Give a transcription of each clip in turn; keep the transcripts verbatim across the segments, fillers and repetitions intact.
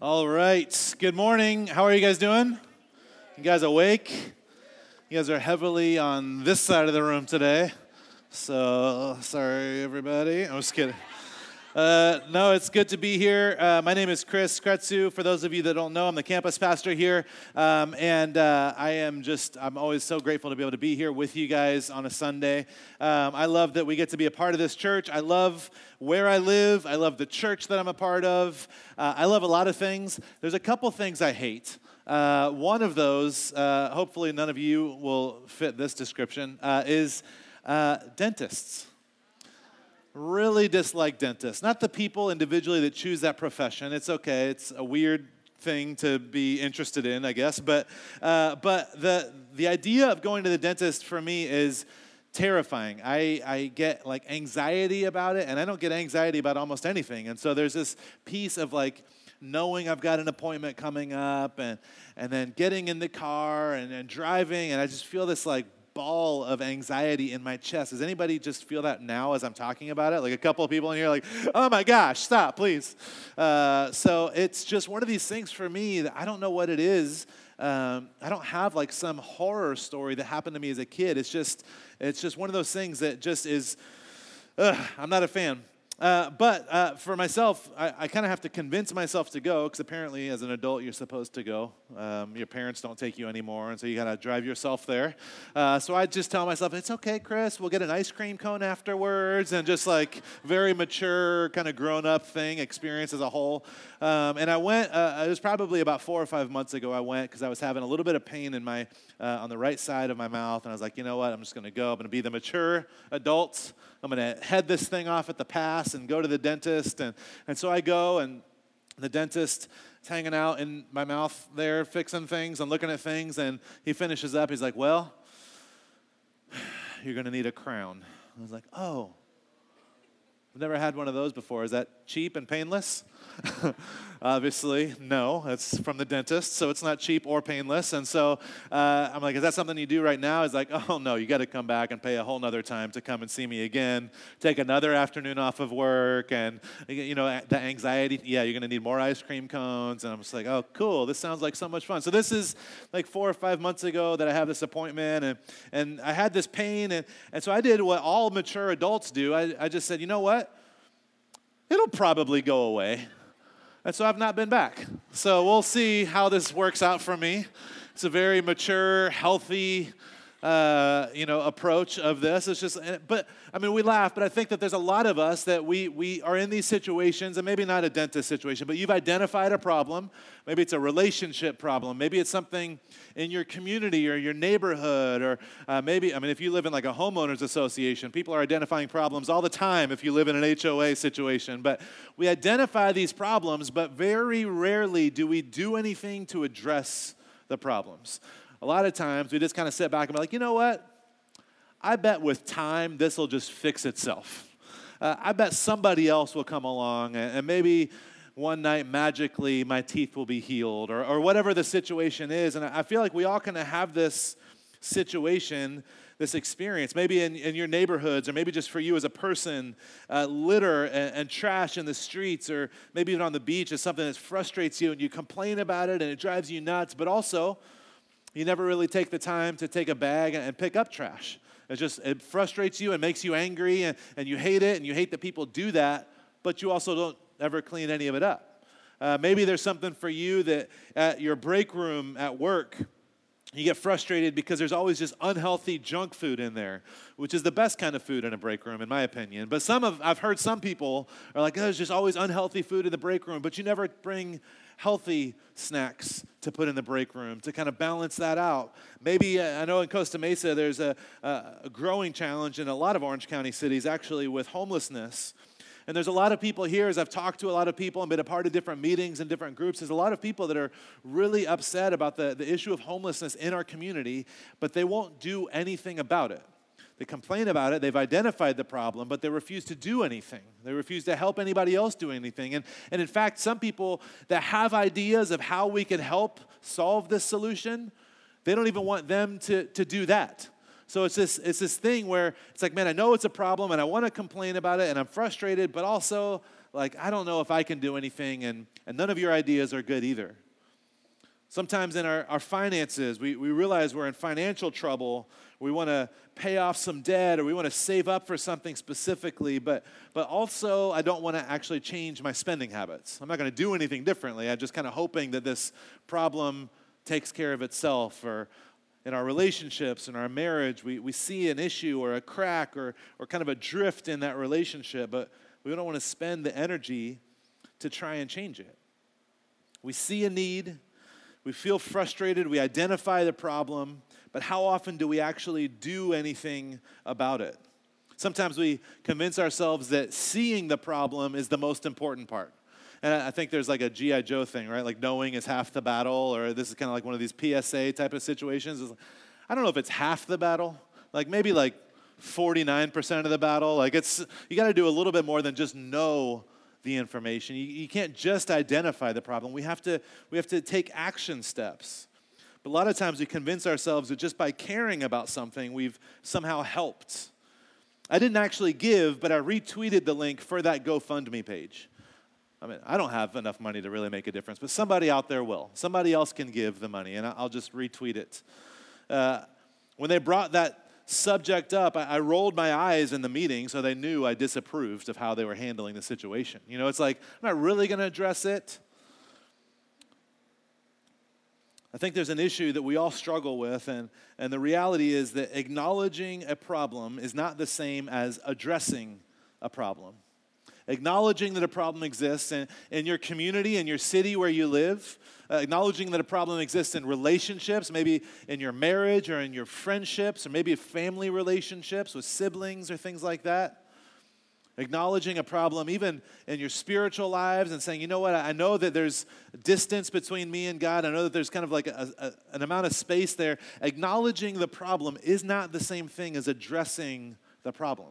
All right. Good morning. How are you guys doing? You guys awake? You guys are heavily on this side of the room today. So, sorry, everybody. I'm just kidding. Uh, no, it's good to be here. Uh, my name is Chris Kretsu. For those of you that don't know, I'm the campus pastor here. Um, and uh, I am just, I'm always so grateful to be able to be here with you guys on a Sunday. Um, I love that we get to be a part of this church. I love where I live. I love the church that I'm a part of. Uh, I love a lot of things. There's a couple things I hate. Uh, one of those, uh, hopefully none of you will fit this description, uh, is uh, dentists. Really dislike dentists. Not the people individually that choose that profession. It's okay. It's a weird thing to be interested in, I guess. But uh, but the the idea of going to the dentist for me is terrifying. I, I get like anxiety about it, and I don't get anxiety about almost anything. And so there's this piece of like knowing I've got an appointment coming up, and and then getting in the car and, and driving, and I just feel this like ball of anxiety in my chest. Does anybody just feel that now as I'm talking about it? Like a couple of people in here are like, oh my gosh, stop, please. Uh, so it's just one of these things for me that I don't know what it is. Um, I don't have like some horror story that happened to me as a kid. It's just, it's just one of those things that just is, ugh, I'm not a fan. Uh, but uh, for myself, I, I kind of have to convince myself to go, because apparently as an adult you're supposed to go. Um, your parents don't take you anymore, and so you got to drive yourself there. Uh, so I just tell myself, it's okay, Chris, we'll get an ice cream cone afterwards, and just like very mature, kind of grown-up thing, experience as a whole. Um, and I went, uh, it was probably about four or five months ago I went, because I was having a little bit of pain in my uh, on the right side of my mouth, and I was like, you know what, I'm just going to go. I'm going to be the mature adult. I'm going to head this thing off at the pass and go to the dentist. And, and so I go, and the dentist is hanging out in my mouth there, fixing things and looking at things. And he finishes up. He's like, well, you're going to need a crown. I was like, oh, I've never had one of those before. Is that cheap and painless? Obviously, no. It's from the dentist, so it's not cheap or painless. And so uh, I'm like, is that something you do right now? He's like, oh, no, you got to come back and pay a whole nother time to come and see me again, take another afternoon off of work, and, you know, the anxiety, yeah, you're going to need more ice cream cones. And I'm just like, oh, cool, this sounds like so much fun. So this is like four or five months ago that I have this appointment, and, and I had this pain, and, and so I did what all mature adults do. I, I just said, you know what? It'll probably go away. And so I've not been back. So we'll see how this works out for me. It's a very mature, healthy, uh, you know, approach of this. It's just, but I mean, we laugh, but I think that there's a lot of us that we we are in these situations, and maybe not a dentist situation, but you've identified a problem. Maybe it's a relationship problem. Maybe it's something in your community or your neighborhood, or uh, maybe, I mean, if you live in like a homeowners association, people are identifying problems all the time if you live in an H O A situation. But we identify these problems, but very rarely do we do anything to address the problems. A lot of times we just kind of sit back and be like, you know what? I bet with time this will just fix itself. Uh, I bet somebody else will come along, and, and maybe one night magically my teeth will be healed, or, or whatever the situation is. And I feel like we all kind of have this situation, this experience, maybe in, in your neighborhoods, or maybe just for you as a person, uh, litter and, and trash in the streets, or maybe even on the beach is something that frustrates you and you complain about it and it drives you nuts, but also you never really take the time to take a bag and, and pick up trash. It just, it frustrates you and makes you angry, and, and you hate it, and you hate that people do that, but you also don't ever clean any of it up. Uh, maybe there's something for you that at your break room at work, you get frustrated because there's always just unhealthy junk food in there, which is the best kind of food in a break room, in my opinion. But some of, I've heard some people are like, oh, there's just always unhealthy food in the break room, but you never bring healthy snacks to put in the break room to kind of balance that out. Maybe, uh, I know in Costa Mesa, there's a, a growing challenge in a lot of Orange County cities, actually, with homelessness. And there's a lot of people here, as I've talked to a lot of people and been a part of different meetings and different groups, there's a lot of people that are really upset about the, the issue of homelessness in our community, but they won't do anything about it. They complain about it, they've identified the problem, but they refuse to do anything. They refuse to help anybody else do anything. And, and in fact, some people that have ideas of how we can help solve this solution, they don't even want them to, to do that. So it's this, it's this thing where it's like, man, I know it's a problem and I want to complain about it and I'm frustrated, but also like, I don't know if I can do anything, and, and none of your ideas are good either. Sometimes in our, our finances, we, we realize we're in financial trouble. We want to pay off some debt, or we want to save up for something specifically, but but also I don't want to actually change my spending habits. I'm not going to do anything differently. I'm just kind of hoping that this problem takes care of itself. Or in our relationships, in our marriage, we, we see an issue or a crack or or kind of a drift in that relationship, but we don't want to spend the energy to try and change it. We see a need. We feel frustrated, we identify the problem, but how often do we actually do anything about it? Sometimes we convince ourselves that seeing the problem is the most important part. And I think there's like a G I Joe thing, right? Like knowing is half the battle, or this is kind of like one of these P S A type of situations. Like, I don't know if it's half the battle, like maybe like forty-nine percent of the battle. Like it's, you got to do a little bit more than just know the information. You, you can't just identify the problem. We have to we have to take action steps. But a lot of times we convince ourselves that just by caring about something, we've somehow helped. I didn't actually give, but I retweeted the link for that GoFundMe page. I mean, I don't have enough money to really make a difference, but somebody out there will. Somebody else can give the money, and I'll just retweet it. Uh, when they brought that subject up, I, I rolled my eyes in the meeting so they knew I disapproved of how they were handling the situation. You know, it's like, I'm not really going to address it. I think there's an issue that we all struggle with, and, and the reality is that acknowledging a problem is not the same as addressing a problem. Acknowledging that a problem exists in, in your community, in your city where you live, uh, acknowledging that a problem exists in relationships, maybe in your marriage or in your friendships, or maybe family relationships with siblings or things like that. Acknowledging a problem even in your spiritual lives and saying, you know what, I know that there's distance between me and God. I know that there's kind of like a, a, an amount of space there. Acknowledging the problem is not the same thing as addressing the problem.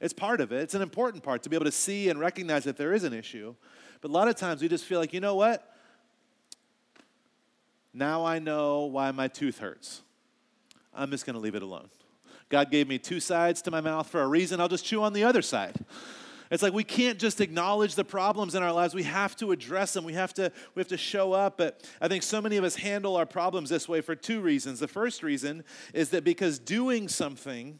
It's part of it. It's an important part to be able to see and recognize that there is an issue. But a lot of times we just feel like, you know what? Now I know why my tooth hurts. I'm just going to leave it alone. God gave me two sides to my mouth for a reason. I'll just chew on the other side. It's like we can't just acknowledge the problems in our lives. We have to address them. We have to, we have to show up. But I think so many of us handle our problems this way for two reasons. The first reason is that because doing something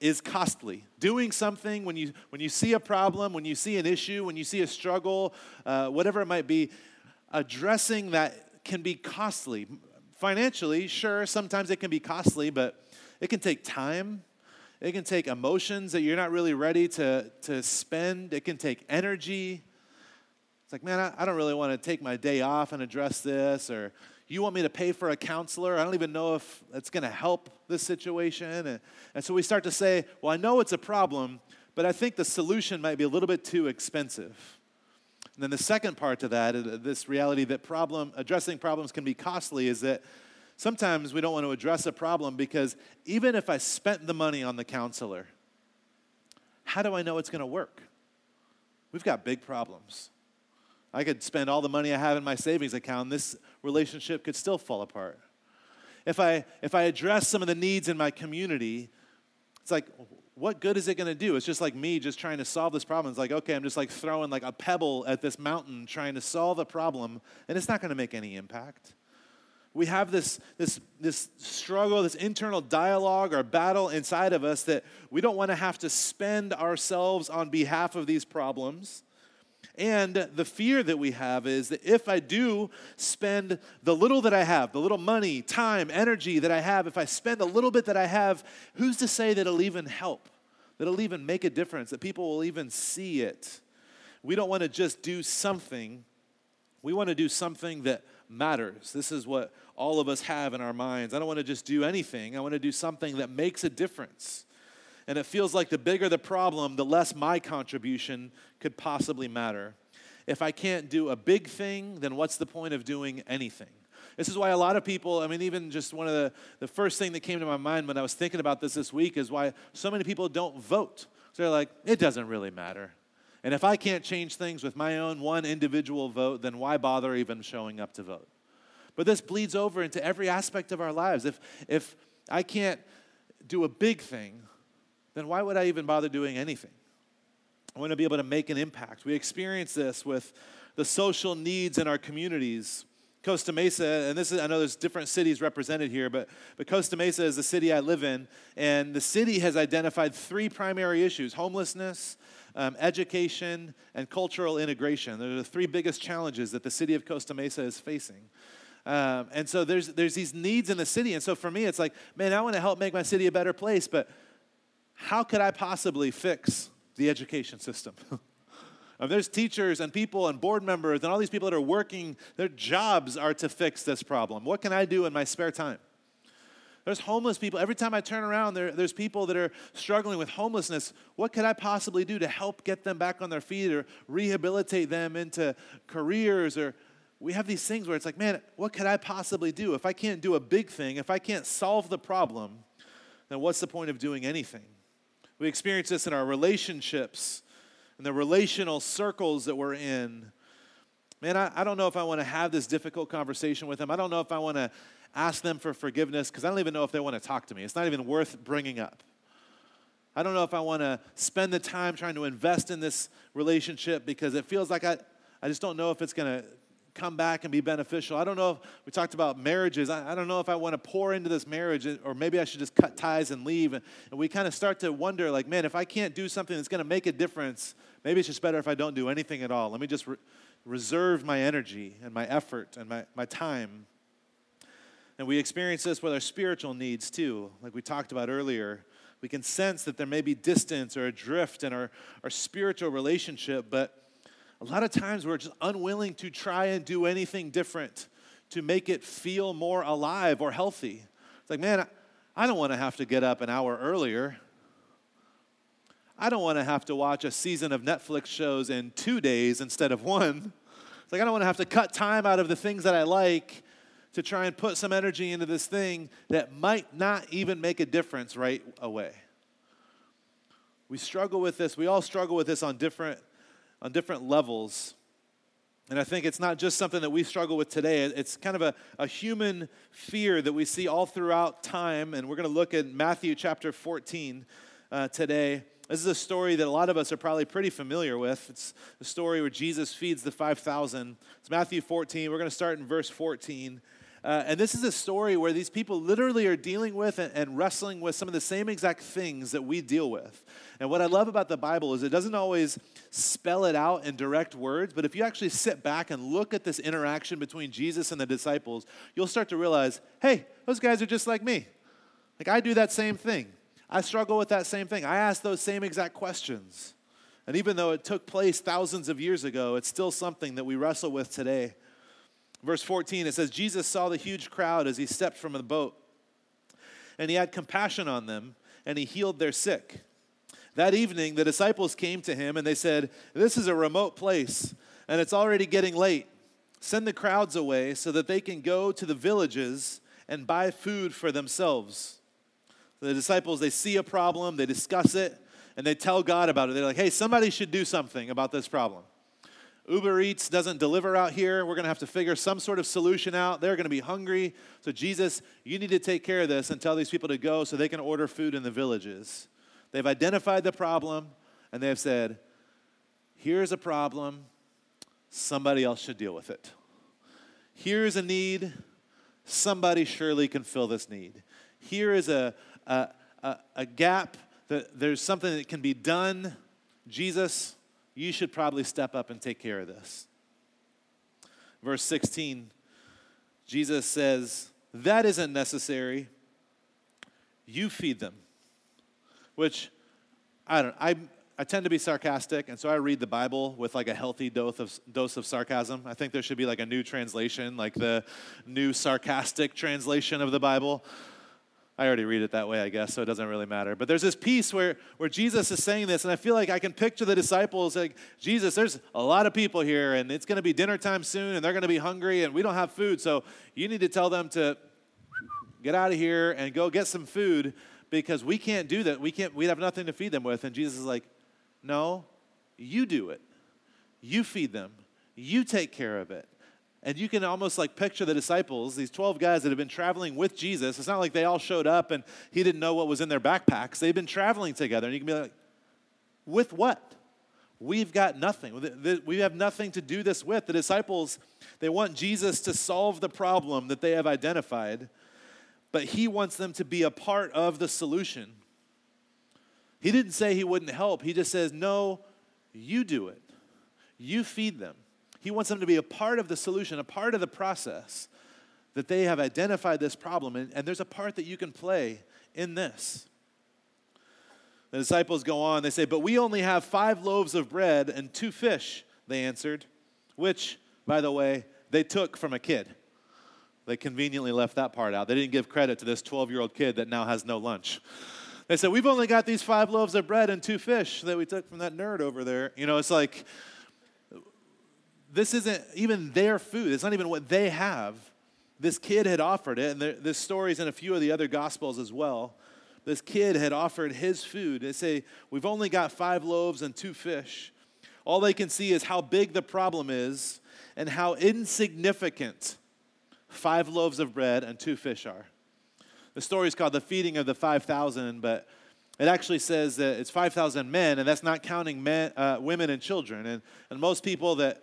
is costly. Doing something, when you when you see a problem, when you see an issue, when you see a struggle, uh, whatever it might be, addressing that can be costly. Financially, sure, sometimes it can be costly, but it can take time. It can take emotions that you're not really ready to, to spend. It can take energy. It's like, man, I, I don't really want to take my day off and address this, or you want me to pay for a counselor? I don't even know if that's going to help this situation. And, and so we start to say, well, I know it's a problem, but I think the solution might be a little bit too expensive. And then the second part to that, this reality that problem addressing problems can be costly, is that sometimes we don't want to address a problem because even if I spent the money on the counselor, how do I know it's going to work? We've got big problems. I could spend all the money I have in my savings account, this relationship could still fall apart. If I if I address some of the needs in my community, it's like, what good is it going to do? It's just like me just trying to solve this problem. It's like, okay, I'm just like throwing like a pebble at this mountain trying to solve a problem, and it's not going to make any impact. We have this, this, this struggle, this internal dialogue or battle inside of us that we don't want to have to spend ourselves on behalf of these problems. And the fear that we have is that if I do spend the little that I have, the little money, time, energy that I have, if I spend a little bit that I have, who's to say that it'll even help, that it'll even make a difference, that people will even see it? We don't want to just do something. We want to do something that matters. This is what all of us have in our minds. I don't want to just do anything. I want to do something that makes a difference. And it feels like the bigger the problem, the less my contribution could possibly matter. If I can't do a big thing, then what's the point of doing anything? This is why a lot of people, I mean, even just one of the, the first thing that came to my mind when I was thinking about this this week is why so many people don't vote. So they're like, it doesn't really matter. And if I can't change things with my own one individual vote, then why bother even showing up to vote? But this bleeds over into every aspect of our lives. If if I can't do a big thing, then why would I even bother doing anything? I want to be able to make an impact. We experience this with the social needs in our communities. Costa Mesa, and this is, I know there's different cities represented here, but, but Costa Mesa is the city I live in, and the city has identified three primary issues: homelessness, um, education, and cultural integration. They're the three biggest challenges that the city of Costa Mesa is facing. Um, and so there's there's these needs in the city, and so for me, it's like, man, I want to help make my city a better place, but how could I possibly fix the education system? I mean, there's teachers and people and board members and all these people that are working, their jobs are to fix this problem. What can I do in my spare time? There's homeless people. Every time I turn around, there, there's people that are struggling with homelessness. What could I possibly do to help get them back on their feet or rehabilitate them into careers? Or we have these things where it's like, man, what could I possibly do? If I can't do a big thing, if I can't solve the problem, then what's the point of doing anything? We experience this in our relationships and the relational circles that we're in. Man, I, I don't know if I want to have this difficult conversation with them. I don't know if I want to ask them for forgiveness because I don't even know if they want to talk to me. It's not even worth bringing up. I don't know if I want to spend the time trying to invest in this relationship because it feels like I, I just don't know if it's going to come back and be beneficial. I don't know if we talked about marriages. I, I don't know if I want to pour into this marriage, or maybe I should just cut ties and leave. And, and we kind of start to wonder, like, man, if I can't do something that's going to make a difference, maybe it's just better if I don't do anything at all. Let me just re- reserve my energy and my effort and my, my time. And we experience this with our spiritual needs too, like we talked about earlier. We can sense that there may be distance or a drift in our, our spiritual relationship, but a lot of times we're just unwilling to try and do anything different to make it feel more alive or healthy. It's like, man, I don't want to have to get up an hour earlier. I don't want to have to watch a season of Netflix shows in two days instead of one. It's like, I don't want to have to cut time out of the things that I like to try and put some energy into this thing that might not even make a difference right away. We struggle with this. We all struggle with this on different on different levels. And I think it's not just something that we struggle with today. It's kind of a, a human fear that we see all throughout time. And we're going to look at Matthew chapter fourteen uh, today. This is a story that a lot of us are probably pretty familiar with. It's the story where Jesus feeds the five thousand. It's Matthew fourteen. We're going to start in verse fourteen. Uh, and this is a story where these people literally are dealing with and, and wrestling with some of the same exact things that we deal with. And what I love about the Bible is it doesn't always spell it out in direct words, but if you actually sit back and look at this interaction between Jesus and the disciples, you'll start to realize, hey, those guys are just like me. Like, I do that same thing. I struggle with that same thing. I ask those same exact questions. And even though it took place thousands of years ago, it's still something that we wrestle with today. Verse fourteen, it says, Jesus saw the huge crowd as he stepped from the boat, and he had compassion on them, and he healed their sick. That evening, the disciples came to him, and they said, this is a remote place, and it's already getting late. Send the crowds away so that they can go to the villages and buy food for themselves. The disciples, they see a problem, they discuss it, and they tell God about it. They're like, hey, somebody should do something about this problem. Uber Eats doesn't deliver out here. We're going to have to figure some sort of solution out. They're going to be hungry. So Jesus, you need to take care of this and tell these people to go so they can order food in the villages. They've identified the problem, and they've said, here's a problem. Somebody else should deal with it. Here's a need. Somebody surely can fill this need. Here is a, a, a, a gap. That there's something that can be done. Jesus, you should probably step up and take care of this. Verse sixteen, Jesus says, that isn't necessary. You feed them. Which, I don't I I tend to be sarcastic, and so I read the Bible with like a healthy dose of, dose of sarcasm. I think there should be like a new translation, like the new sarcastic translation of the Bible. I already read it that way, I guess, so it doesn't really matter. But there's this piece where, where Jesus is saying this, and I feel like I can picture the disciples like, Jesus, there's a lot of people here, and it's going to be dinner time soon, and they're going to be hungry, and we don't have food, so you need to tell them to get out of here and go get some food because we can't do that. We can't. We have nothing to feed them with. And Jesus is like, no, you do it. You feed them. You take care of it. And you can almost like picture the disciples, these twelve guys that have been traveling with Jesus. It's not like they all showed up and he didn't know what was in their backpacks. They've been traveling together. And you can be like, with what? We've got nothing. We have nothing to do this with. The disciples, they want Jesus to solve the problem that they have identified, but he wants them to be a part of the solution. He didn't say he wouldn't help. He just says, no, you do it. You feed them. He wants them to be a part of the solution, a part of the process that they have identified this problem, and, and there's a part that you can play in this. The disciples go on. They say, but we only have five loaves of bread and two fish, they answered, which, by the way, they took from a kid. They conveniently left that part out. They didn't give credit to this twelve-year-old kid that now has no lunch. They said, we've only got these five loaves of bread and two fish that we took from that nerd over there. You know, it's like, this isn't even their food. It's not even what they have. This kid had offered it, and there, this story's in a few of the other Gospels as well. This kid had offered his food. They say, we've only got five loaves and two fish. All they can see is how big the problem is and how insignificant five loaves of bread and two fish are. The story is called The Feeding of the five thousand, but it actually says that it's five thousand men, and that's not counting men, uh, women and children. And, and most people that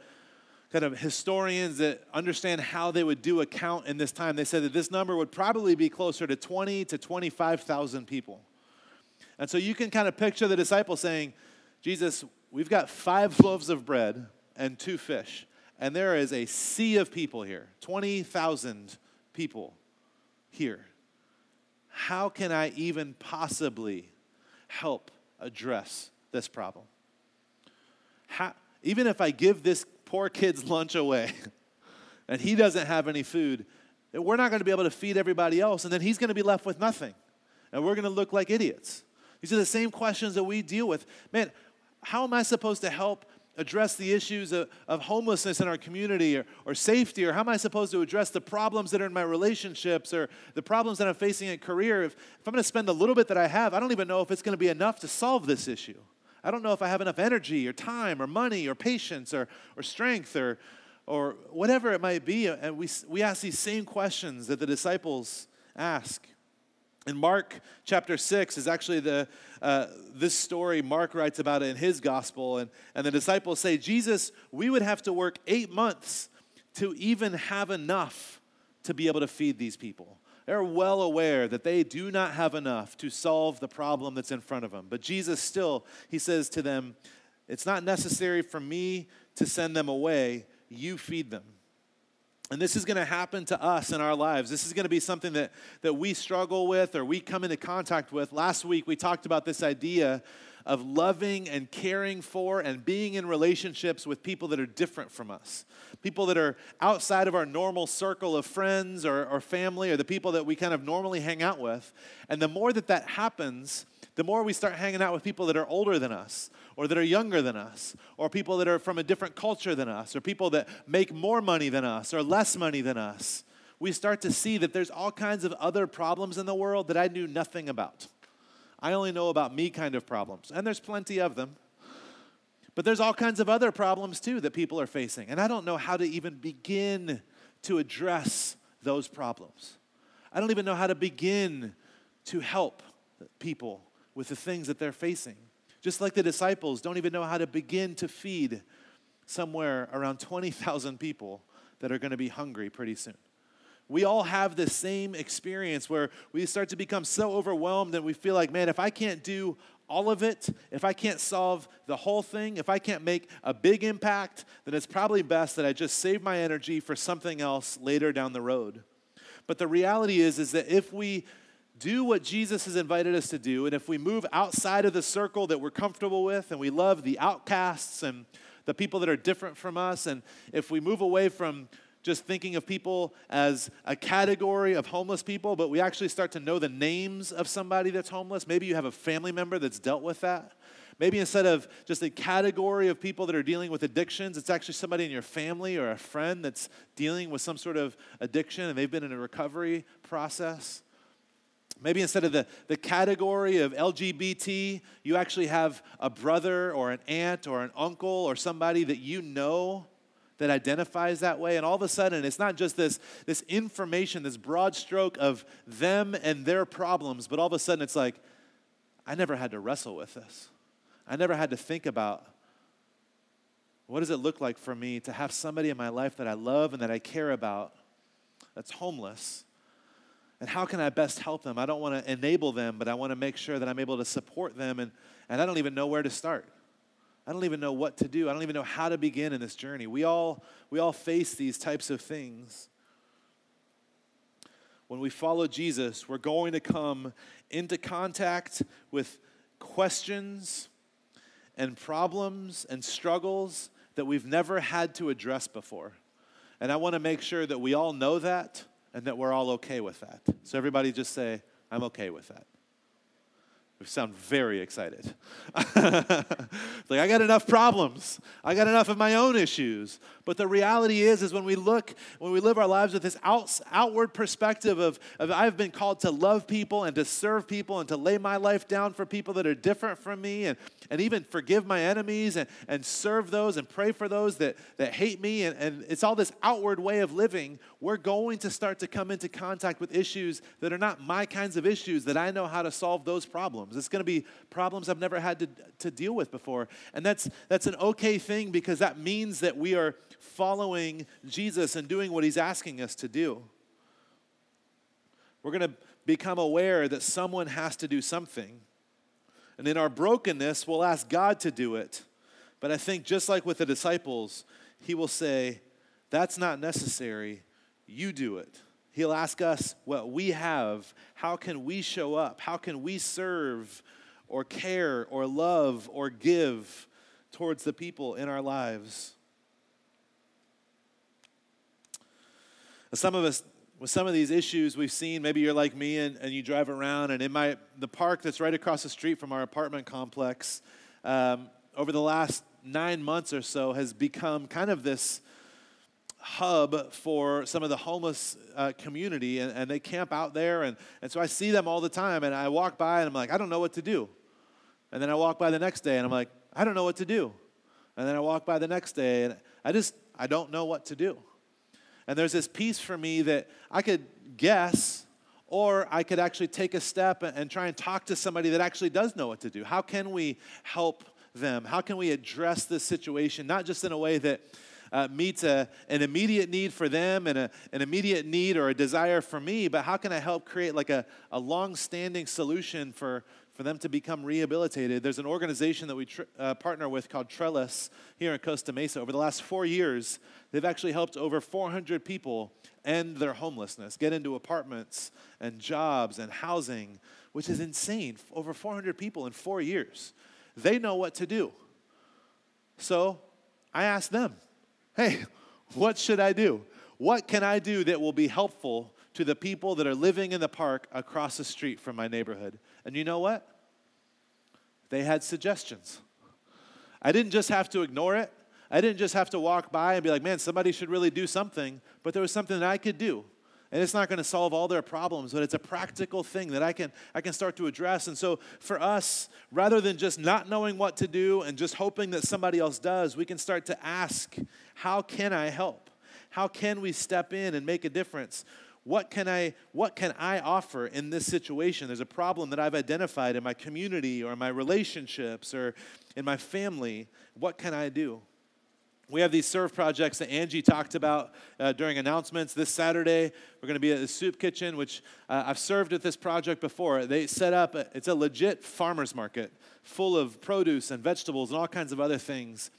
kind of historians that understand how they would do a count in this time, they said that this number would probably be closer to twenty to twenty-five thousand people. And so you can kind of picture the disciples saying, Jesus, we've got five loaves of bread and two fish, and there is a sea of people here, twenty thousand people here. How can I even possibly help address this problem? How, even if I give this poor kid's lunch away and he doesn't have any food, we're not going to be able to feed everybody else, and then he's going to be left with nothing, and we're going to look like idiots. These are the same questions that we deal with. Man, how am I supposed to help address the issues of, of homelessness in our community, or, or safety, or how am I supposed to address the problems that are in my relationships or the problems that I'm facing in career? If, if I'm going to spend the little bit that I have, I don't even know if it's going to be enough to solve this issue. I don't know if I have enough energy or time or money or patience or, or strength or, or whatever it might be. And we, we ask these same questions that the disciples ask. In Mark chapter six is actually the uh, this story. Mark writes about it in his gospel. And, and the disciples say, Jesus, we would have to work eight months to even have enough to be able to feed these people. They're well aware that they do not have enough to solve the problem that's in front of them. But Jesus still, he says to them, it's not necessary for me to send them away. You feed them. And this is going to happen to us in our lives. This is going to be something that, that we struggle with or we come into contact with. Last week, we talked about this idea of loving and caring for and being in relationships with people that are different from us, people that are outside of our normal circle of friends or, or family or the people that we kind of normally hang out with. And the more that that happens, the more we start hanging out with people that are older than us or that are younger than us or people that are from a different culture than us or people that make more money than us or less money than us, we start to see that there's all kinds of other problems in the world that I knew nothing about. I only know about me kind of problems, and there's plenty of them. But there's all kinds of other problems, too, that people are facing, and I don't know how to even begin to address those problems. I don't even know how to begin to help people with the things that they're facing. Just like the disciples don't even know how to begin to feed somewhere around twenty thousand people that are going to be hungry pretty soon. We all have the same experience where we start to become so overwhelmed that we feel like, man, if I can't do all of it, if I can't solve the whole thing, if I can't make a big impact, then it's probably best that I just save my energy for something else later down the road. But the reality is, is that if we do what Jesus has invited us to do, and if we move outside of the circle that we're comfortable with, and we love the outcasts and the people that are different from us, and if we move away from just thinking of people as a category of homeless people, but we actually start to know the names of somebody that's homeless. Maybe you have a family member that's dealt with that. Maybe instead of just a category of people that are dealing with addictions, it's actually somebody in your family or a friend that's dealing with some sort of addiction and they've been in a recovery process. Maybe instead of the, the category of L G B T, you actually have a brother or an aunt or an uncle or somebody that you know that identifies that way, and all of a sudden, it's not just this, this information, this broad stroke of them and their problems, but all of a sudden, it's like, I never had to wrestle with this. I never had to think about What does it look like for me to have somebody in my life that I love and that I care about that's homeless? And how can I best help them? I don't want to enable them, but I want to make sure that I'm able to support them. And, and I don't even know where to start. I don't even know what to do. I don't even know how to begin in this journey. We all, we all face these types of things. When we follow Jesus, we're going to come into contact with questions and problems and struggles that we've never had to address before. And I want to make sure that we all know that and that we're all okay with that. So everybody just say, I'm okay with that. We sound very excited. Like, I got enough problems. I got enough of my own issues. But the reality is, is when we look, when we live our lives with this out, outward perspective of, of I've been called to love people and to serve people and to lay my life down for people that are different from me and, and even forgive my enemies and, and serve those and pray for those that, that hate me. And, and it's all this outward way of living. We're going to start to come into contact with issues that are not my kinds of issues that I know how to solve those problems. It's going to be problems I've never had to, to deal with before. And that's that's an okay thing, because that means that we are following Jesus and doing what he's asking us to do. We're going to become aware that someone has to do something. And in our brokenness, we'll ask God to do it. But I think just like with the disciples, he will say, that's not necessary. You do it. He'll ask us what we have. How can we show up? How can we serve or care or love or give towards the people in our lives? Some of us, with some of these issues we've seen, maybe you're like me and, and you drive around, and in my the park that's right across the street from our apartment complex, um, over the last nine months or so has become kind of this hub for some of the homeless uh, community, and, and they camp out there, and, and so I see them all the time, and I walk by, and I'm like, I don't know what to do. And then I walk by the next day, and I'm like, I don't know what to do. And then I walk by the next day, and I just, I don't know what to do. And there's this piece for me that I could guess, or I could actually take a step and, and try and talk to somebody that actually does know what to do. How can we help them? How can we address this situation, not just in a way that Uh, meets a, an immediate need for them and a, an immediate need or a desire for me, but how can I help create like a, a long-standing solution for, for them to become rehabilitated? There's an organization that we tr- uh, partner with called Trellis here in Costa Mesa. Over the last four years, they've actually helped over four hundred people end their homelessness, get into apartments and jobs and housing, which is insane. Over four hundred people in four years. They know what to do. So I asked them, hey, what should I do? What can I do that will be helpful to the people that are living in the park across the street from my neighborhood? And you know what? They had suggestions. I didn't just have to ignore it. I didn't just have to walk by and be like, man, somebody should really do something. But there was something that I could do. And it's not going to solve all their problems, but it's a practical thing that I can I can start to address. And so for us, rather than just not knowing what to do and just hoping that somebody else does, we can start to ask, how can I help? How can we step in and make a difference? What can I what can I offer in this situation? There's a problem that I've identified in my community or my relationships or in my family. What can I do? We have these serve projects that Angie talked about uh, during announcements. This Saturday, we're going to be at the soup kitchen, which uh, I've served at this project before. They set up, a, it's a legit farmer's market full of produce and vegetables and all kinds of other things.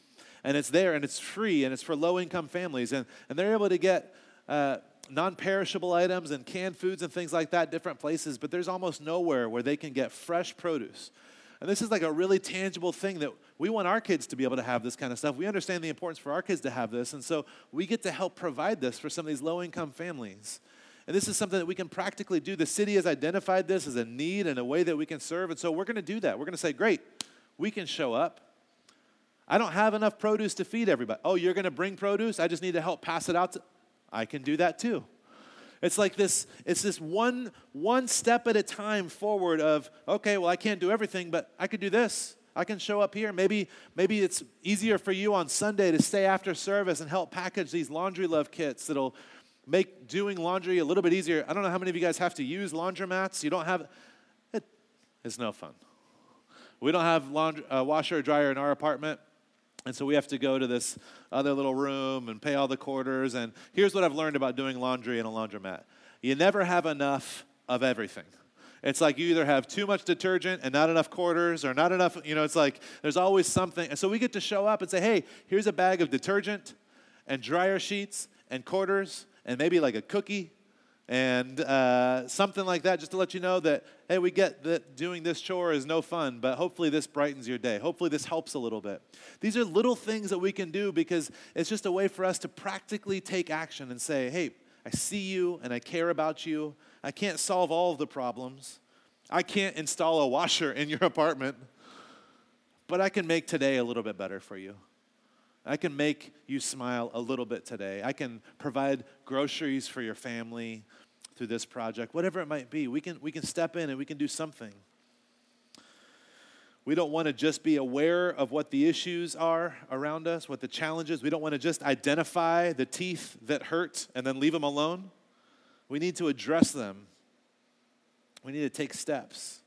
And it's there, and it's free, and it's for low-income families. And, and they're able to get uh, non-perishable items and canned foods and things like that, different places. But there's almost nowhere where they can get fresh produce. And this is like a really tangible thing that we want our kids to be able to have this kind of stuff. We understand the importance for our kids to have this. And so we get to help provide this for some of these low-income families. And this is something that we can practically do. The city has identified this as a need and a way that we can serve. And so we're going to do that. We're going to say, great, we can show up. I don't have enough produce to feed everybody. Oh, you're going to bring produce? I just need to help pass it out to. I can do that too. It's like this, it's this one, one step at a time forward of, okay, well, I can't do everything, but I could do this. I can show up here. Maybe, maybe it's easier for you on Sunday to stay after service and help package these laundry love kits that'll make doing laundry a little bit easier. I don't know how many of you guys have to use laundromats. You don't have, it, it's no fun. We don't have laundry, uh, washer or dryer in our apartment. And so we have to go to this other little room and pay all the quarters. And here's what I've learned about doing laundry in a laundromat. You never have enough of everything. It's like you either have too much detergent and not enough quarters or not enough, you know, it's like there's always something. And so we get to show up and say, hey, here's a bag of detergent and dryer sheets and quarters and maybe like a cookie and uh, something like that, just to let you know that, hey, we get that doing this chore is no fun, but hopefully this brightens your day. Hopefully this helps a little bit. These are little things that we can do because it's just a way for us to practically take action and say, hey, I see you and I care about you. I can't solve all of the problems. I can't install a washer in your apartment, but I can make today a little bit better for you. I can make you smile a little bit today. I can provide groceries for your family through this project, whatever it might be. We can we can step in and we can do something. We don't want to just be aware of what the issues are around us, what the challenges. We don't want to just identify the teeth that hurt and then leave them alone. We need to address them. We need to take steps.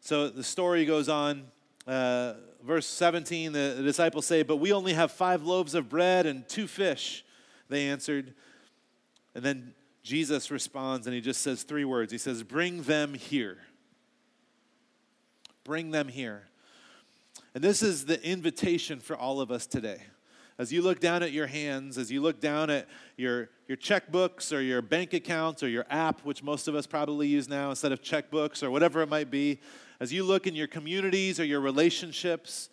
So the story goes on. Uh, verse seventeen, the, the disciples say, but we only have five loaves of bread and two fish, they answered. And then Jesus responds, and he just says three words. He says, bring them here. Bring them here. And this is the invitation for all of us today. As you look down at your hands, as you look down at your, your checkbooks or your bank accounts or your app, which most of us probably use now instead of checkbooks or whatever it might be, as you look in your communities or your relationships,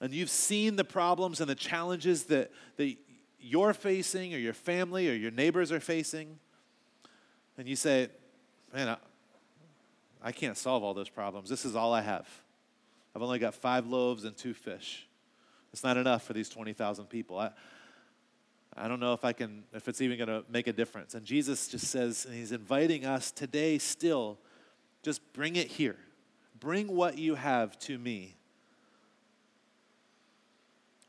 and you've seen the problems and the challenges that, that you're facing or your family or your neighbors are facing, and you say, man, I, I can't solve all those problems. This is all I have. I've only got five loaves and two fish. It's not enough for these twenty thousand people. I, I don't know if I can, if it's even going to make a difference. And Jesus just says, and he's inviting us today still, just bring it here. Bring what you have to me.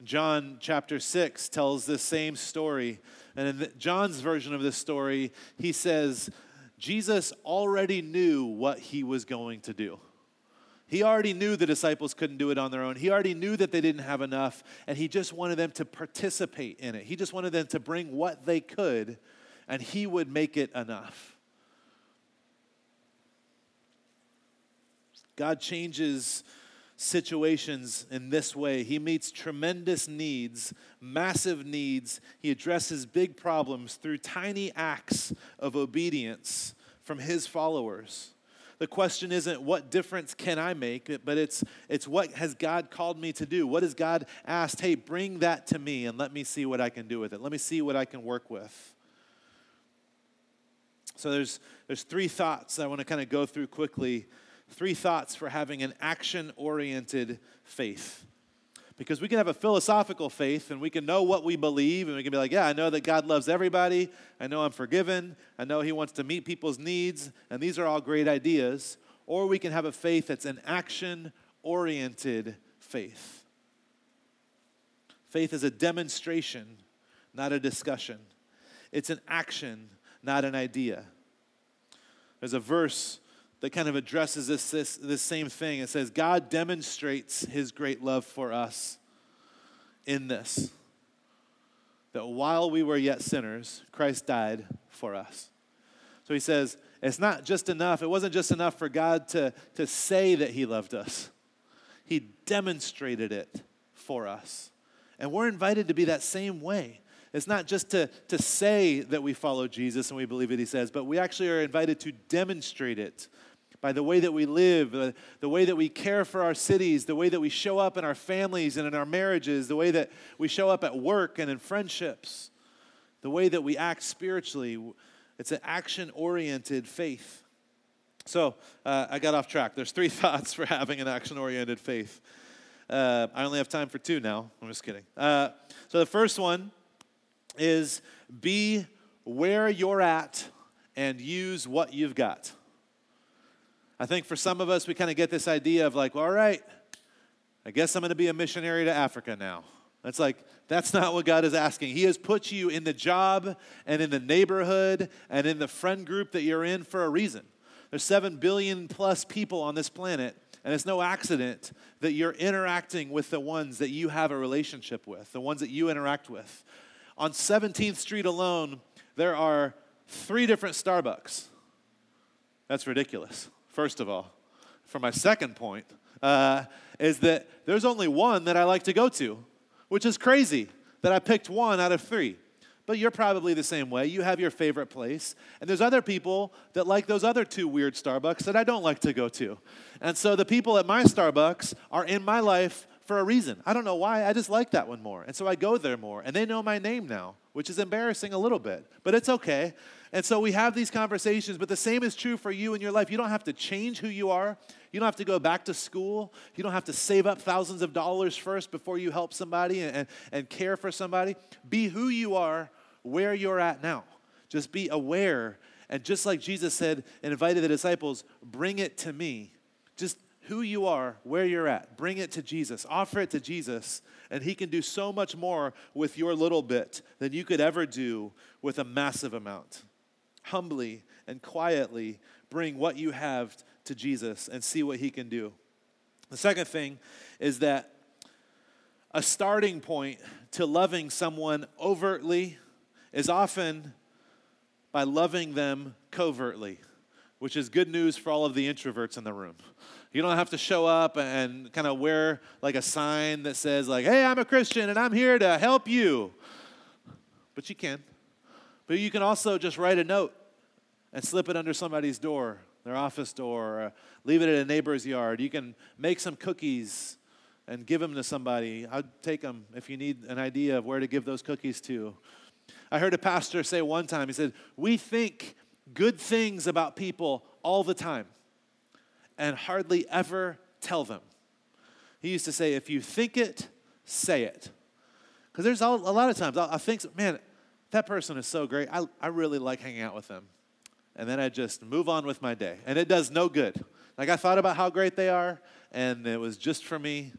John chapter six tells this same story. And in the, John's version of this story, he says, Jesus already knew what he was going to do. He already knew the disciples couldn't do it on their own. He already knew that they didn't have enough, and he just wanted them to participate in it. He just wanted them to bring what they could, and he would make it enough. God changes situations in this way. He meets tremendous needs, massive needs. He addresses big problems through tiny acts of obedience from his followers. The question isn't what difference can I make, but it's it's what has God called me to do? What has God asked? Hey, bring that to me and let me see what I can do with it. Let me see what I can work with. So there's there's three thoughts I want to kind of go through quickly. Three thoughts for having an action-oriented faith. Because we can have a philosophical faith and we can know what we believe and we can be like, yeah, I know that God loves everybody. I know I'm forgiven. I know he wants to meet people's needs. And these are all great ideas. Or we can have a faith that's an action-oriented faith. Faith is a demonstration, not a discussion. It's an action, not an idea. There's a verse that kind of addresses this, this this same thing. It says, God demonstrates his great love for us in this, that while we were yet sinners, Christ died for us. So he says, it's not just enough, it wasn't just enough for God to, to say that he loved us. He demonstrated it for us. And we're invited to be that same way. It's not just to, to say that we follow Jesus and we believe it, he says, but we actually are invited to demonstrate it by the way that we live, the, the way that we care for our cities, the way that we show up in our families and in our marriages, the way that we show up at work and in friendships, the way that we act spiritually. It's an action-oriented faith. So uh, I got off track. There's three thoughts for having an action-oriented faith. Uh, I only have time for two now. I'm just kidding. Uh, so the first one is be where you're at and use what you've got. I think for some of us, we kind of get this idea of like, well, all right, I guess I'm going to be a missionary to Africa now. That's like, that's not what God is asking. He has put you in the job and in the neighborhood and in the friend group that you're in for a reason. There's seven billion plus people on this planet, And it's no accident that you're interacting with the ones that you have a relationship with, the ones that you interact with. On seventeenth street alone, there are three different Starbucks. That's ridiculous, first of all. For my second point, uh, is that there's only one that I like to go to, which is crazy that I picked one out of three. But you're probably the same way. You have your favorite place. And there's other people that like those other two weird Starbucks that I don't like to go to. And so the people at my Starbucks are in my life for a reason. I don't know why. I just like that one more. And so I go there more. And they know my name now, which is embarrassing a little bit. But it's okay. And so we have these conversations. But the same is true for you in your life. You don't have to change who you are. You don't have to go back to school. You don't have to save up thousands of dollars first before you help somebody and, and, and care for somebody. Be who you are where you're at now. Just be aware. And just like Jesus said and invited the disciples, bring it to me. Just who you are, where you're at. Bring it to Jesus. Offer it to Jesus. And he can do so much more with your little bit than you could ever do with a massive amount. Humbly and quietly bring what you have to Jesus and see what he can do. The second thing is that a starting point to loving someone overtly is often by loving them covertly, which is good news for all of the introverts in the room. You don't have to show up and kind of wear like a sign that says like, hey, I'm a Christian and I'm here to help you. But you can. But you can also just write a note and slip it under somebody's door, their office door, or leave it at a neighbor's yard. You can make some cookies and give them to somebody. I'll take them if you need an idea of where to give those cookies to. I heard a pastor say one time, he said, we think good things about people all the time and hardly ever tell them. He used to say, if you think it, say it. Because there's all, a lot of times I think, man, that person is so great. I, I really like hanging out with them. And then I just move on with my day. And it does no good. Like I thought about how great they are, and it was just for me.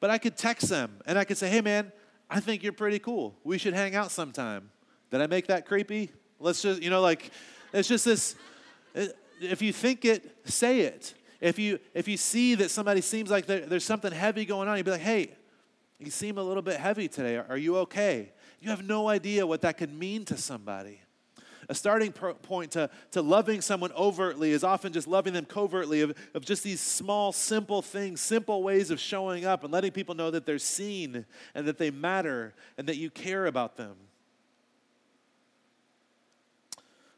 But I could text them, and I could say, hey, man, I think you're pretty cool. We should hang out sometime. Did I make that creepy? Let's just, you know, like, it's just this, if you think it, say it. If you if you see that somebody seems like there's something heavy going on, you'd be like, hey, you seem a little bit heavy today. Are you okay? You have no idea what that could mean to somebody. A starting point to, to loving someone overtly is often just loving them covertly of, of just these small, simple things, simple ways of showing up and letting people know that they're seen and that they matter and that you care about them.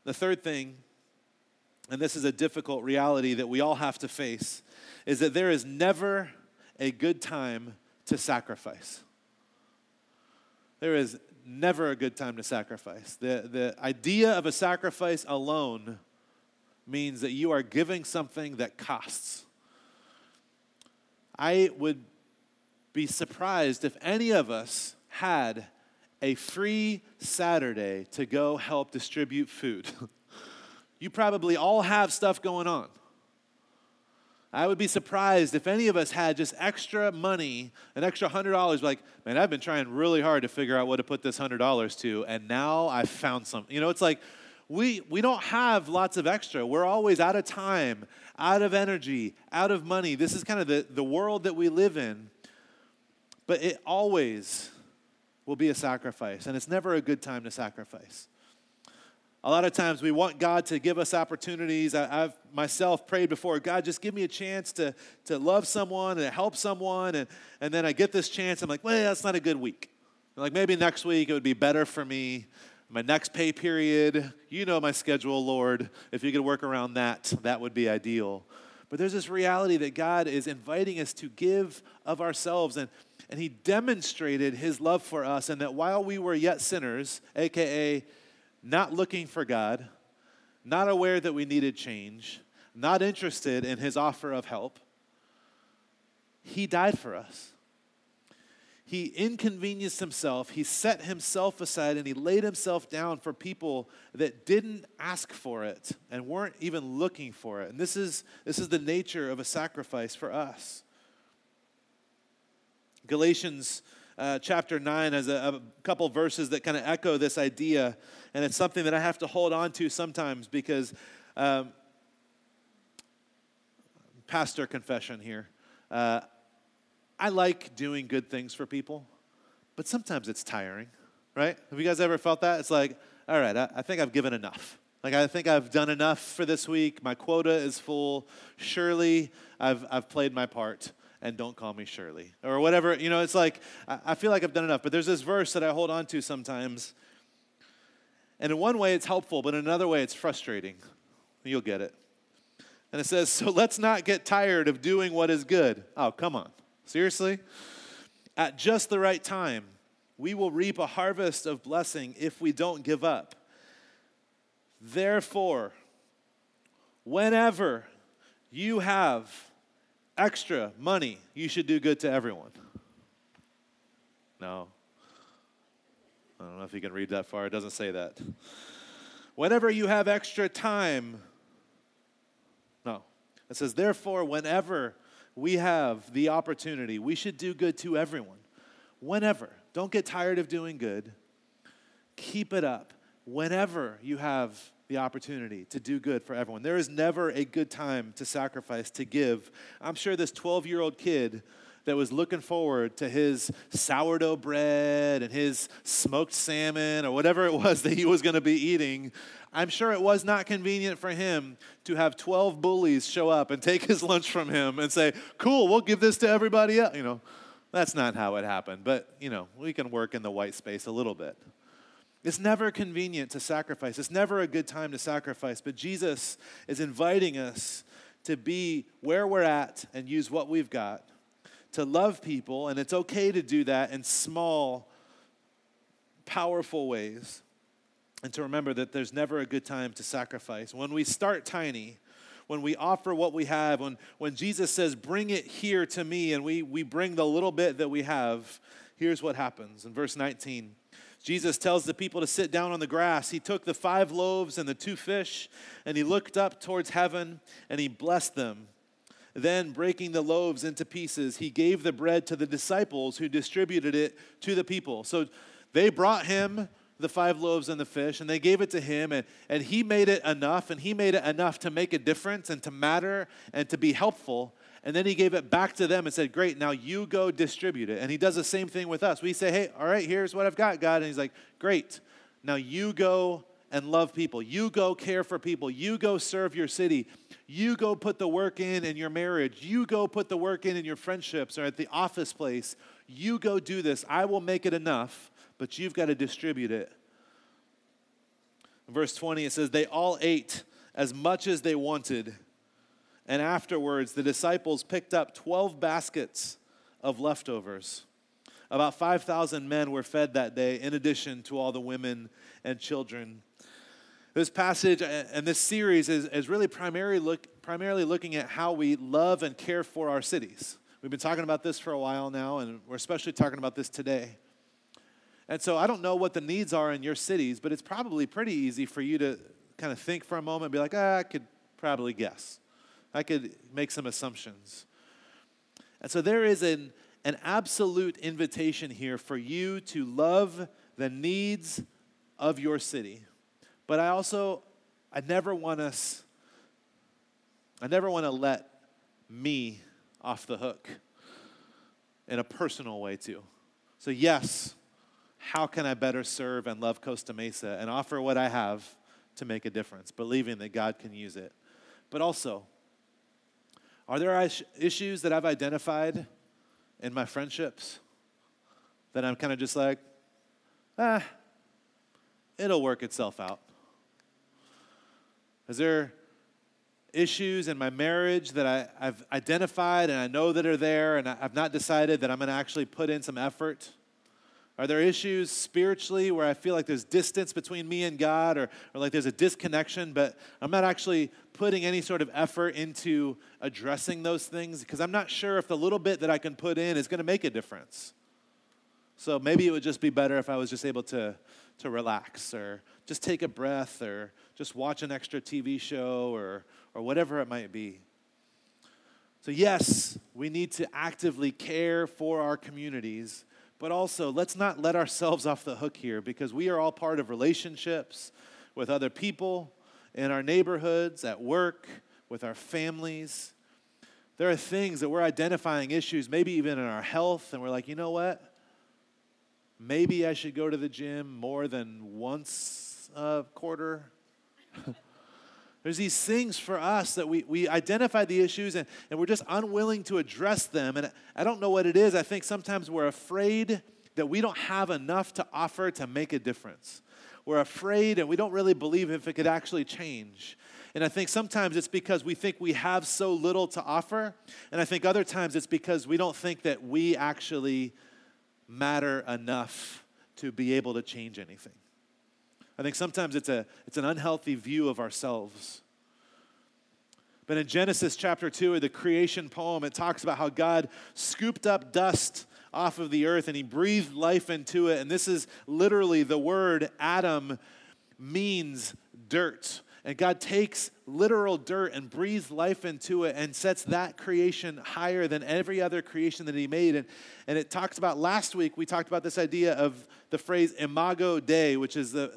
The third thing, and this is a difficult reality that we all have to face, is that there is never a good time to sacrifice. There is never a good time to sacrifice. The, the idea of a sacrifice alone means that you are giving something that costs. I would be surprised if any of us had a free Saturday to go help distribute food. You probably all have stuff going on. I would be surprised if any of us had just extra money, an extra one hundred dollars, like, man, I've been trying really hard to figure out what to put this one hundred dollars to, and now I found something. You know, it's like we we don't have lots of extra. We're always out of time, out of energy, out of money. This is kind of the, the world that we live in. But it always will be a sacrifice, and it's never a good time to sacrifice. A lot of times we want God to give us opportunities. I, I've myself prayed before, God, just give me a chance to, to love someone and to help someone. And, and then I get this chance. I'm like, well, that's not a good week. I'm like, maybe next week it would be better for me. My next pay period, you know my schedule, Lord. If you could work around that, that would be ideal. But there's this reality that God is inviting us to give of ourselves. And, and he demonstrated his love for us. And that while we were yet sinners, a k a not looking for God, not aware that we needed change, not interested in his offer of help, he died for us. He inconvenienced himself. He set himself aside and he laid himself down for people that didn't ask for it and weren't even looking for it. And this is, this is the nature of a sacrifice for us. Galatians Uh, chapter nine has a, a couple verses that kind of echo this idea, and it's something that I have to hold on to sometimes because um, pastor confession here. Uh, I like doing good things for people, but sometimes it's tiring, right? Have you guys ever felt that? It's like, all right, I, I think I've given enough. Like, I think I've done enough for this week. My quota is full. Surely I've I've played my part, and don't call me Shirley or whatever. You know, it's like, I, I feel like I've done enough. But there's this verse that I hold on to sometimes. And in one way, it's helpful, but in another way, it's frustrating. You'll get it. And it says, so let's not get tired of doing what is good. Oh, come on. Seriously? At just the right time, we will reap a harvest of blessing if we don't give up. Therefore, whenever you have extra money, you should do good to everyone. No. I don't know if you can read that far. It doesn't say that. Whenever you have extra time, no. It says, therefore, whenever we have the opportunity, we should do good to everyone. Whenever. Don't get tired of doing good. Keep it up. Whenever you have the opportunity to do good for everyone. There is never a good time to sacrifice, to give. I'm sure this twelve-year-old kid that was looking forward to his sourdough bread and his smoked salmon or whatever it was that he was going to be eating, I'm sure it was not convenient for him to have twelve bullies show up and take his lunch from him and say, cool, we'll give this to everybody else. You know, that's not how it happened. But, you know, we can work in the white space a little bit. It's never convenient to sacrifice. It's never a good time to sacrifice. But Jesus is inviting us to be where we're at and use what we've got to love people, and it's okay to do that in small, powerful ways, and to remember that there's never a good time to sacrifice. When we start tiny, when we offer what we have, when, when Jesus says, bring it here to me, and we, we bring the little bit that we have, here's what happens. In verse nineteen, Jesus tells the people to sit down on the grass. He took the five loaves and the two fish, and he looked up towards heaven, and he blessed them. Then, breaking the loaves into pieces, he gave the bread to the disciples who distributed it to the people. So they brought him the five loaves and the fish, and they gave it to him, and, and he made it enough, and he made it enough to make a difference and to matter and to be helpful. And then he gave it back to them and said, great, now you go distribute it. And he does the same thing with us. We say, hey, all right, here's what I've got, God. And he's like, great, now you go and love people. You go care for people. You go serve your city. You go put the work in in your marriage. You go put the work in in your friendships or at the office place. You go do this. I will make it enough, but you've got to distribute it. In verse twenty, it says, they all ate as much as they wanted. And afterwards, the disciples picked up twelve baskets of leftovers. About five thousand men were fed that day, in addition to all the women and children. This passage and this series is, is really primarily, look, primarily looking at how we love and care for our cities. We've been talking about this for a while now, and we're especially talking about this today. And so I don't know what the needs are in your cities, but it's probably pretty easy for you to kind of think for a moment and be like, ah, I could probably guess. I could make some assumptions. And so there is an, an absolute invitation here for you to love the needs of your city. But I also, I never want us, I never want to let me off the hook in a personal way too. So yes, how can I better serve and love Costa Mesa and offer what I have to make a difference, believing that God can use it? But also, are there issues that I've identified in my friendships that I'm kind of just like, ah, it'll work itself out? Is there issues in my marriage that I, I've identified and I know that are there and I've not decided that I'm going to actually put in some effort? Are there issues spiritually where I feel like there's distance between me and God or, or like there's a disconnection, but I'm not actually putting any sort of effort into addressing those things because I'm not sure if the little bit that I can put in is going to make a difference? So maybe it would just be better if I was just able to, to relax or just take a breath or just watch an extra T V show or, or whatever it might be. So yes, we need to actively care for our communities, but also let's not let ourselves off the hook here because we are all part of relationships with other people in our neighborhoods, at work, with our families. There are things that we're identifying issues, maybe even in our health, and we're like, you know what? Maybe I should go to the gym more than once a quarter. There's these things for us that we, we identify the issues and, and we're just unwilling to address them. And I don't know what it is. I think sometimes we're afraid that we don't have enough to offer to make a difference. We're afraid and we don't really believe if it could actually change. And I think sometimes it's because we think we have so little to offer. And I think other times it's because we don't think that we actually matter enough to be able to change anything. I think sometimes it's a it's an unhealthy view of ourselves. But in Genesis chapter two, or the creation poem, it talks about how God scooped up dust off of the earth and he breathed life into it. And this is literally the word Adam means dirt. And God takes literal dirt and breathes life into it and sets that creation higher than every other creation that he made. And, and it talks about, last week, we talked about this idea of the phrase imago Dei, which is the,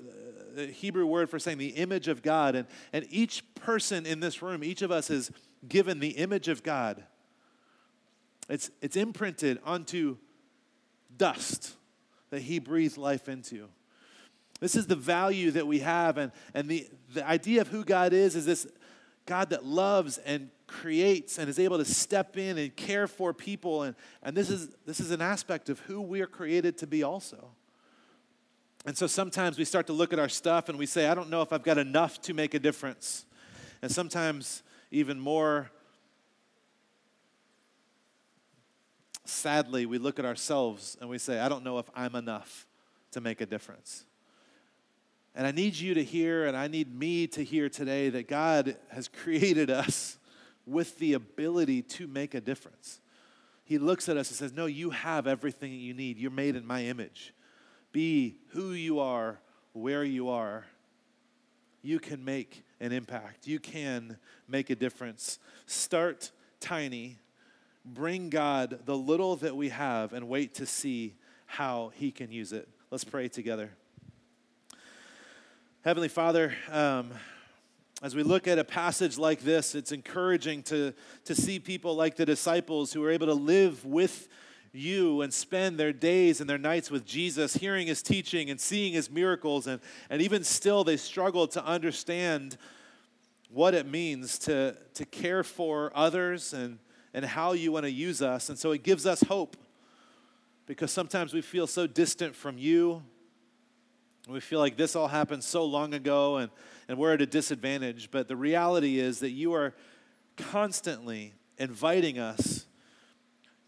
the Hebrew word for saying the image of God. And, and each person in this room, each of us is given the image of God. It's, it's imprinted onto dust that he breathed life into. This is the value that we have, and, and the, the idea of who God is is this God that loves and creates and is able to step in and care for people, and, and this is this is an aspect of who we are created to be also. And so sometimes we start to look at our stuff and we say, I don't know if I've got enough to make a difference. And sometimes even more sadly, we look at ourselves and we say, I don't know if I'm enough to make a difference. And I need you to hear, and I need me to hear today, that God has created us with the ability to make a difference. He looks at us and says, no, you have everything that you need. You're made in my image. Be who you are, where you are. You can make an impact. You can make a difference. Start tiny. Bring God the little that we have and wait to see how he can use it. Let's pray together. Heavenly Father, um, as we look at a passage like this, it's encouraging to, to see people like the disciples who are able to live with you and spend their days and their nights with Jesus, hearing his teaching and seeing his miracles, and, and even still they struggle to understand what it means to, to care for others and, and how you want to use us. And so it gives us hope, because sometimes we feel so distant from you. We feel like this all happened so long ago, and, and we're at a disadvantage. But the reality is that you are constantly inviting us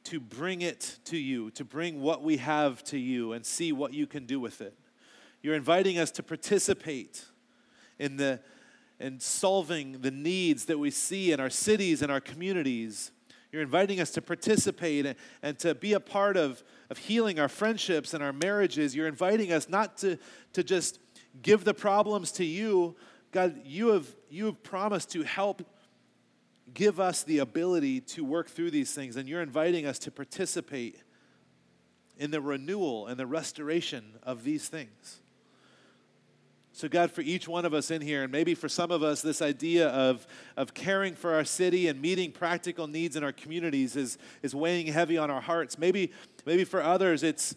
to bring it to you, to bring what we have to you and see what you can do with it. You're inviting us to participate in the in solving the needs that we see in our cities and our communities. You're inviting us to participate and, and to be a part of, of healing our friendships and our marriages. You're inviting us not to, to just give the problems to you. God, you have, you have promised to help give us the ability to work through these things, and you're inviting us to participate in the renewal and the restoration of these things. So God, for each one of us in here, and maybe for some of us, this idea of, of caring for our city and meeting practical needs in our communities is, is weighing heavy on our hearts. Maybe maybe for others, it's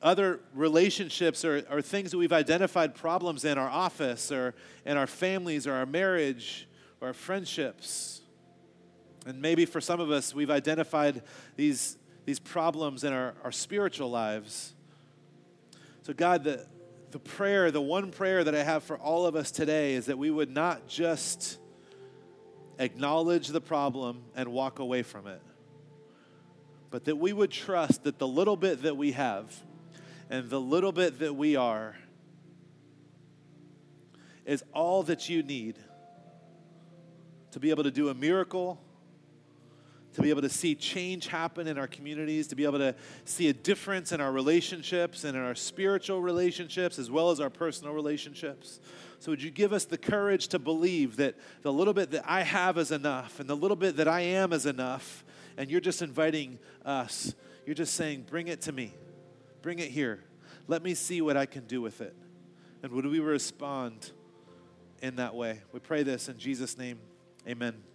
other relationships or, or things that we've identified problems in our office or in our families or our marriage or our friendships. And maybe for some of us, we've identified these, these problems in our, our spiritual lives. So God, the The prayer, the one prayer that I have for all of us today is that we would not just acknowledge the problem and walk away from it, but that we would trust that the little bit that we have and the little bit that we are is all that you need to be able to do a miracle, to be able to see change happen in our communities, to be able to see a difference in our relationships and in our spiritual relationships as well as our personal relationships. So would you give us the courage to believe that the little bit that I have is enough and the little bit that I am is enough, and you're just inviting us. You're just saying, bring it to me. Bring it here. Let me see what I can do with it. And would we respond in that way? We pray this in Jesus' name. Amen.